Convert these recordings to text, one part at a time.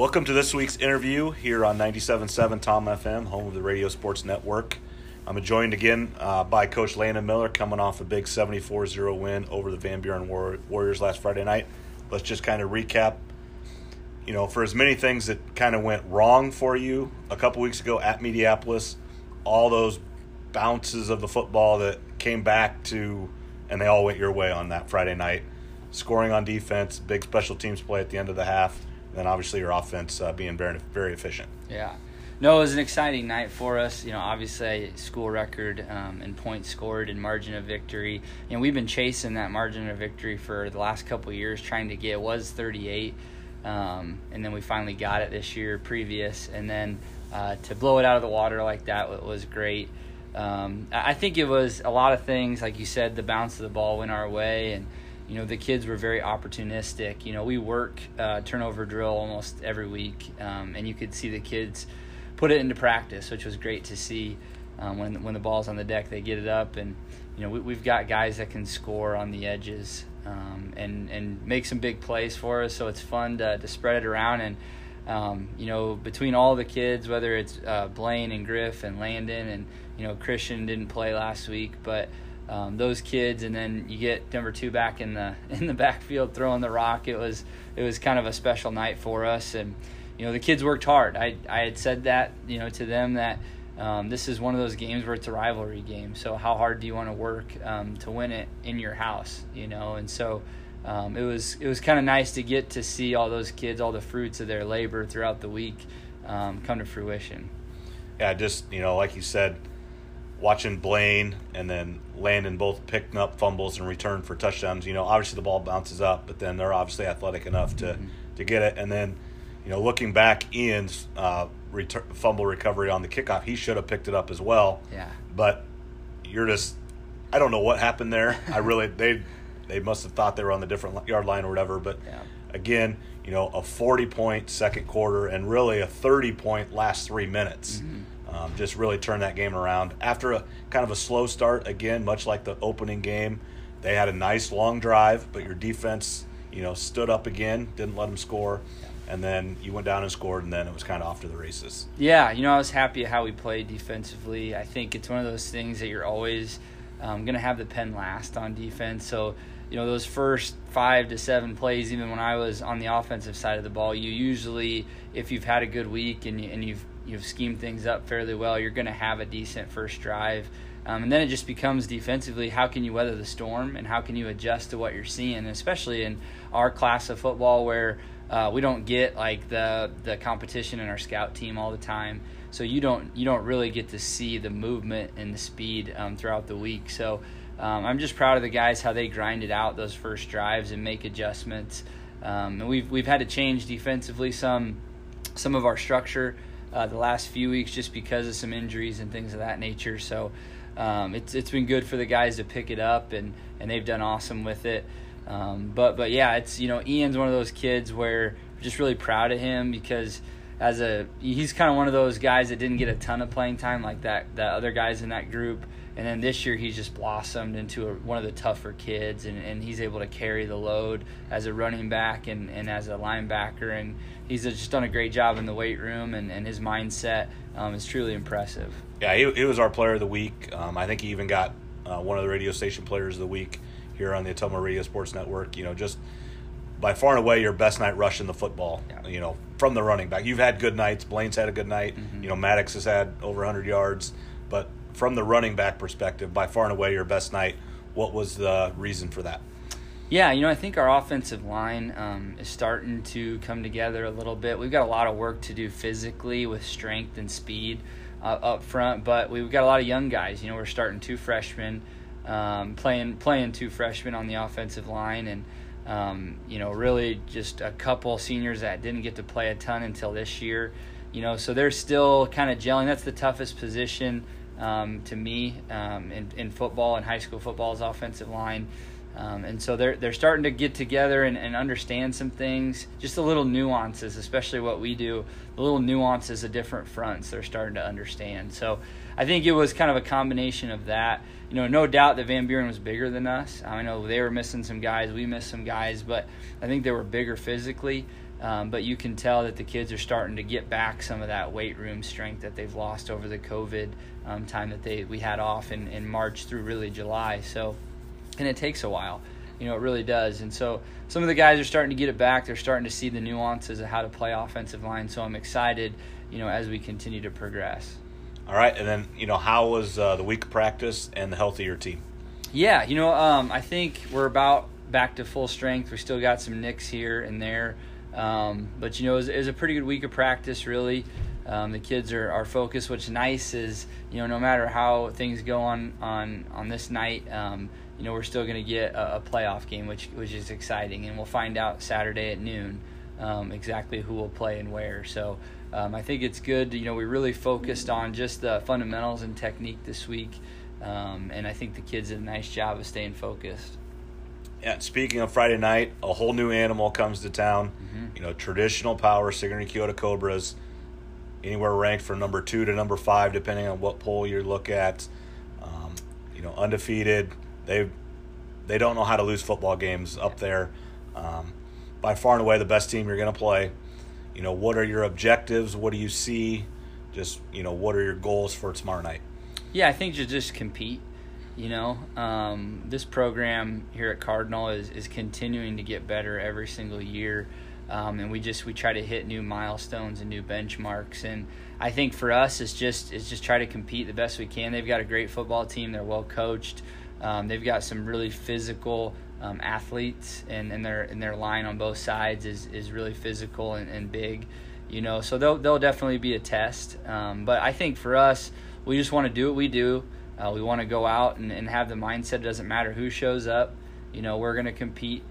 Welcome to this week's interview here on 97.7 Tom FM, home of the Radio Sports Network. I'm joined again by Coach Landon Miller, coming off a big 74-0 win over the Van Buren Warriors last Friday night. Let's just kind of recap, you know, for as many things that kind of went wrong for you a couple weeks ago at Mediapolis, all those bounces of the football that came back to, and they all went your way on that Friday night. Scoring on defense, big special teams play at the end of the half, and obviously your offense being very, very efficient. Yeah. No, it was an exciting night for us. You know, obviously school record in points scored and margin of victory. You know, we've been chasing that margin of victory for the last couple of years, trying to get, it was 38, and then we finally got it this year previous. And then to blow it out of the water like that was great. I think it was a lot of things, like you said, the bounce of the ball went our way, and you know, the kids were very opportunistic. You know, we work turnover drill almost every week, and you could see the kids put it into practice, which was great to see. When the ball's on the deck, they get it up, and you know, we've got guys that can score on the edges and make some big plays for us. So it's fun to spread it around, and you know, between all the kids, whether it's Blaine and Griff and Landon, and you know, Christian didn't play last week, but. Those kids, and then you get number two back in the backfield throwing the rock. It was kind of a special night for us, and you know, the kids worked hard. I had said that, you know, to them that this is one of those games where it's a rivalry game. So how hard do you want to work to win it in your house, you know? And so it was kind of nice to get to see all those kids, all the fruits of their labor throughout the week come to fruition. Yeah, just, you know, like you said, watching Blaine and then Landon both picking up fumbles and return for touchdowns. You know, obviously the ball bounces up, but then they're obviously athletic enough to get it. And then, you know, looking back, Ian's fumble recovery on the kickoff, he should have picked it up as well. Yeah. But you're just, I don't know what happened there. I really, they must have thought they were on the different yard line or whatever. But yeah. Again, you know, a 40-point second quarter and really a 30-point last 3 minutes. Mm-hmm. Just really turned that game around. After a kind of a slow start, again, much like the opening game, they had a nice long drive, but your defense, you know, stood up again, didn't let them score, and then you went down and scored, and then it was kind of off to the races. Yeah, you know, I was happy how we played defensively. I think it's one of those things that you're always going to have the pen last on defense. So, you know, those first 5 to 7 plays, even when I was on the offensive side of the ball, you usually, if you've had a good week and you've schemed things up fairly well, you're going to have a decent first drive. And then it just becomes defensively, how can you weather the storm and how can you adjust to what you're seeing, especially in our class of football where we don't get like the competition in our scout team all the time. So you don't really get to see the movement and the speed throughout the week. So I'm just proud of the guys, how they grinded out those first drives and make adjustments. And we've had to change defensively some of our structure the last few weeks just because of some injuries and things of that nature. So it's been good for the guys to pick it up, and they've done awesome with it. But yeah, it's, you know, Ian's one of those kids where I'm just really proud of him because he's kind of one of those guys that didn't get a ton of playing time like the other guys in that group. And then this year he's just blossomed into one of the tougher kids, and he's able to carry the load as a running back and as a linebacker. And he's just done a great job in the weight room, and his mindset is truly impressive. Yeah, he was our player of the week. I think he even got one of the radio station players of the week here on the Atoma Radio Sports Network. You know, just by far and away your best night rushing the football, yeah. You know, from the running back. You've had good nights. Blaine's had a good night. Mm-hmm. You know, Maddox has had over 100 yards. But from the running back perspective, by far and away your best night, what was the reason for that? Yeah, you know, I think our offensive line is starting to come together a little bit. We've got a lot of work to do physically with strength and speed up front, but we've got a lot of young guys. You know, we're starting two freshmen, playing two freshmen on the offensive line, and you know, really just a couple seniors that didn't get to play a ton until this year. You know, so they're still kind of gelling. That's the toughest position to me in football, and high school football is offensive line, and so they're starting to get together and understand some things, just the little nuances, especially what we do, the little nuances of different fronts. They're starting to understand. So I think it was kind of a combination of that. You know, no doubt that Van Buren was bigger than us. I know they were missing some guys, we missed some guys, but I think they were bigger physically. But you can tell that the kids are starting to get back some of that weight room strength that they've lost over the COVID time that we had off in March through really July. So, and it takes a while, you know, it really does. And so some of the guys are starting to get it back. They're starting to see the nuances of how to play offensive line. So I'm excited, you know, as we continue to progress. All right. And then, you know, how was the week of practice and the healthier team? Yeah, you know, I think we're about back to full strength. We still got some nicks here and there. But, you know, it was a pretty good week of practice, really. The kids are focused. What's nice is, you know, no matter how things go on this night, you know, we're still going to get a playoff game, which is exciting. And we'll find out Saturday at noon exactly who will play and where. So I think it's good. You know, we really focused on just the fundamentals and technique this week. And I think the kids did a nice job of staying focused. Yeah, speaking of Friday night, a whole new animal comes to town. Mm-hmm. You know, traditional power, Sigourney Kyoto Cobras, anywhere ranked from number 2 to number 5, depending on what poll you look at. You know, undefeated. They don't know how to lose football games up there. By far and away the best team you're going to play. You know, what are your objectives? What do you see? Just, you know, what are your goals for tomorrow night? Yeah, I think you just compete. You know, this program here at Cardinal is continuing to get better every single year, and we try to hit new milestones and new benchmarks. And I think for us, it's just try to compete the best we can. They've got a great football team. They're well coached. They've got some really physical athletes, and their line on both sides is really physical and big. You know, so they'll definitely be a test. But I think for us, we just want to do what we do. We want to go out and have the mindset, it doesn't matter who shows up, you know, we're going to compete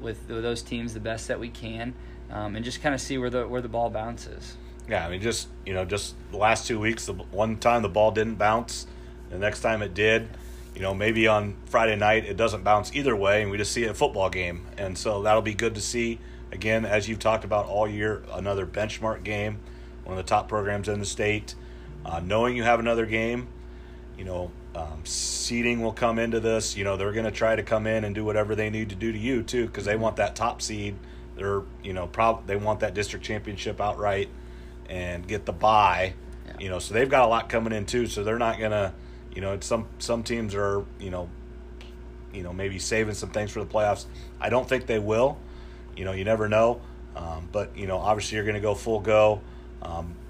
with those teams the best that we can, and just kind of see where the ball bounces. Yeah, I mean, just the last 2 weeks, the one time the ball didn't bounce, the next time it did. You know, maybe on Friday night it doesn't bounce either way, and we just see a football game. And so that'll be good to see. Again, as you've talked about all year, another benchmark game, one of the top programs in the state. Knowing you have another game, you know, seeding will come into this. You know, they're going to try to come in and do whatever they need to do to you too, because they want that top seed. They want that district championship outright and get the bye. Yeah. You know, so they've got a lot coming in too. So they're not going to, you know, some teams are, you know, maybe saving some things for the playoffs. I don't think they will. You know, you never know. But you know, obviously you're going to go full go.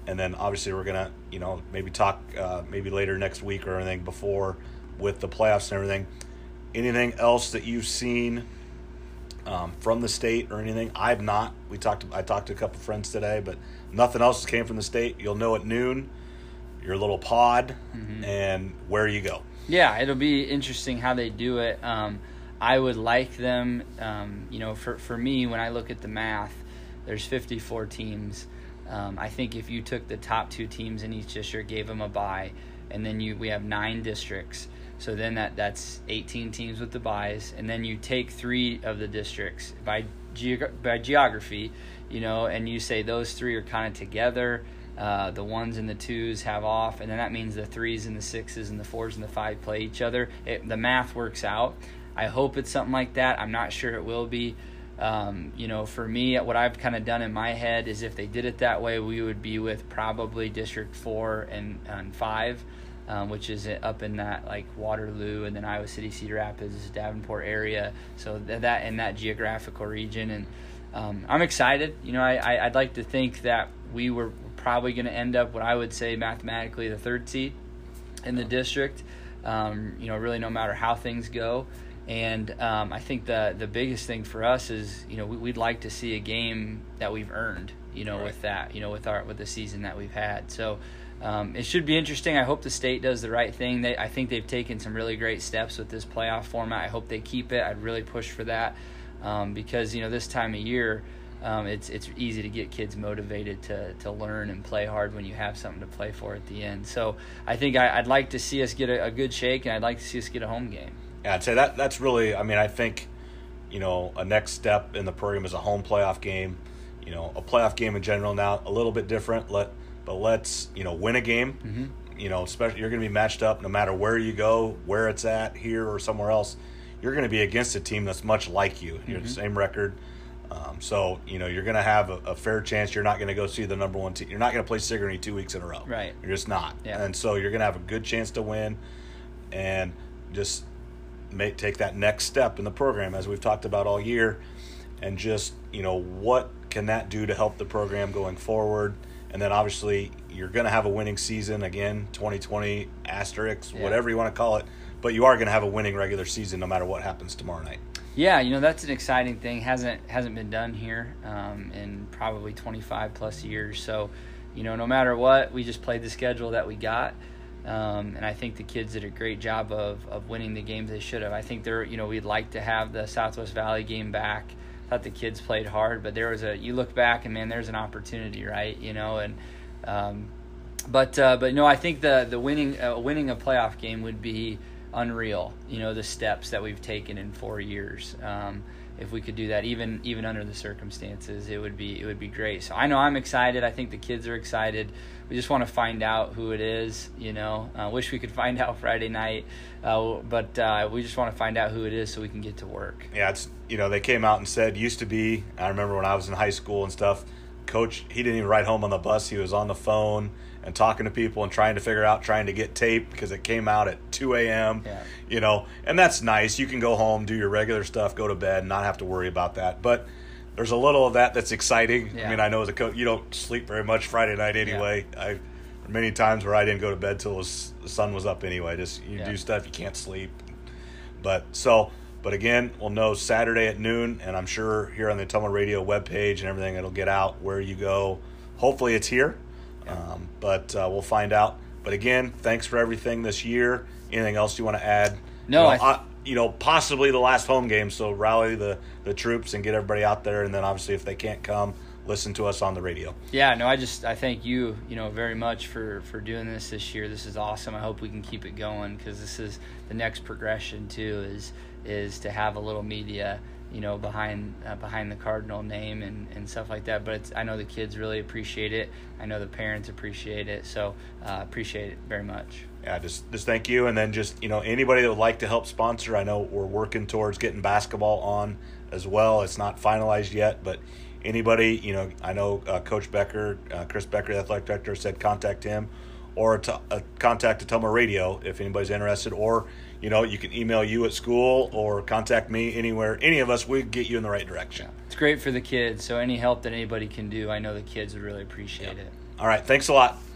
And then obviously we're gonna, you know, maybe talk maybe later next week or anything before with the playoffs and everything. Anything else that you've seen from the state or anything? I've not. I talked to a couple of friends today, but nothing else came from the state. You'll know at noon your little pod and where you go. Yeah, it'll be interesting how they do it. I would like them. You know, for me, when I look at the math, there's 54 teams. I think if you took the top 2 teams in each district, gave them a bye, and then we have 9 districts. So then that's 18 teams with the byes, and then you take 3 of the districts by geography, you know, and you say those 3 are kind of together. The 1s and the 2s have off, and then that means the 3s and the 6s and the 4s and the 5 play each other. The math works out. I hope it's something like that. I'm not sure it will be. You know, for me, what I've kind of done in my head is if they did it that way, we would be with probably District 4 and 5, which is up in that like Waterloo and then Iowa City, Cedar Rapids, Davenport area. So that in that geographical region. And I'm excited. You know, I'd like to think that we were probably going to end up what I would say mathematically the 3rd seed in the district, you know, really no matter how things go. And I think the biggest thing for us is, you know, we'd like to see a game that we've earned, you know, right. With that, you know, with the season that we've had. So it should be interesting. I hope the state does the right thing. I think they've taken some really great steps with this playoff format. I hope they keep it. I'd really push for that because, you know, this time of year, it's easy to get kids motivated to learn and play hard when you have something to play for at the end. So I think I'd like to see us get a good shake, and I'd like to see us get a home game. Yeah, I'd say that's really, I mean, I think, you know, a next step in the program is a home playoff game. You know, a playoff game in general now, a little bit different, but let's, you know, win a game. Mm-hmm. You know, especially you're going to be matched up no matter where you go, where it's at, here or somewhere else. You're going to be against a team that's much like you. You're the same record. So, you know, you're going to have a fair chance. You're not going to go see the number one team. You're not going to play Sigourney 2 weeks in a row. Right. You're just not. Yeah. And so you're going to have a good chance to win and just take that next step in the program, as we've talked about all year, and just, you know, what can that do to help the program going forward? And then obviously you're going to have a winning season again, 2020 asterisk, yeah, whatever you want to call it, but you are going to have a winning regular season no matter what happens tomorrow night. Yeah, you know, that's an exciting thing. Hasn't been done here in probably 25 plus years. So, you know, no matter what, we just played the schedule that we got. And I think the kids did a great job of winning the games they should have. I think they're, you know, we'd like to have the Southwest Valley game back. I thought the kids played hard, but there was you look back and man, there's an opportunity, right? You know, and but no, I think the winning a playoff game would be unreal. You know, the steps that we've taken in 4 years. If we could do that, even under the circumstances, it would be great. So I know I'm excited. I think the kids are excited. We just want to find out who it is. You know, I wish we could find out Friday night, but we just want to find out who it is so we can get to work. Yeah, it's, you know, they came out and said used to be. I remember when I was in high school and stuff. Coach, he didn't even ride home on the bus. He was on the phone and talking to people and trying to get tape because it came out at 2 a.m., yeah, you know, and that's nice. You can go home, do your regular stuff, go to bed, and not have to worry about that. But there's a little of that that's exciting. Yeah. I mean, I know as a coach, you don't sleep very much Friday night anyway. Yeah. There were many times where I didn't go to bed till the sun was up anyway. Just you do stuff, you can't sleep. But again, we'll know Saturday at noon, and I'm sure here on the Atoma Radio webpage and everything, it'll get out where you go. Hopefully it's here, but we'll find out. But again, thanks for everything this year. Anything else you want to add? No. Possibly the last home game, so rally the troops and get everybody out there, and then obviously if they can't come, listen to us on the radio. Yeah, no, I thank you, you know, very much for doing this year. This is awesome. I hope we can keep it going because this is the next progression too is to have a little media, you know, behind the Cardinal name and stuff like that. But I know the kids really appreciate it. I know the parents appreciate it. So appreciate it very much. Yeah, just thank you. And then just, you know, anybody that would like to help sponsor, I know we're working towards getting basketball on as well. It's not finalized yet, but anybody, you know, I know Coach Becker, Chris Becker, the athletic director, said contact him or contact Atoma Radio if anybody's interested. Or, you know, you can email you at school or contact me anywhere. Any of us, we get you in the right direction. Yeah. It's great for the kids. So any help that anybody can do, I know the kids would really appreciate it. All right. Thanks a lot.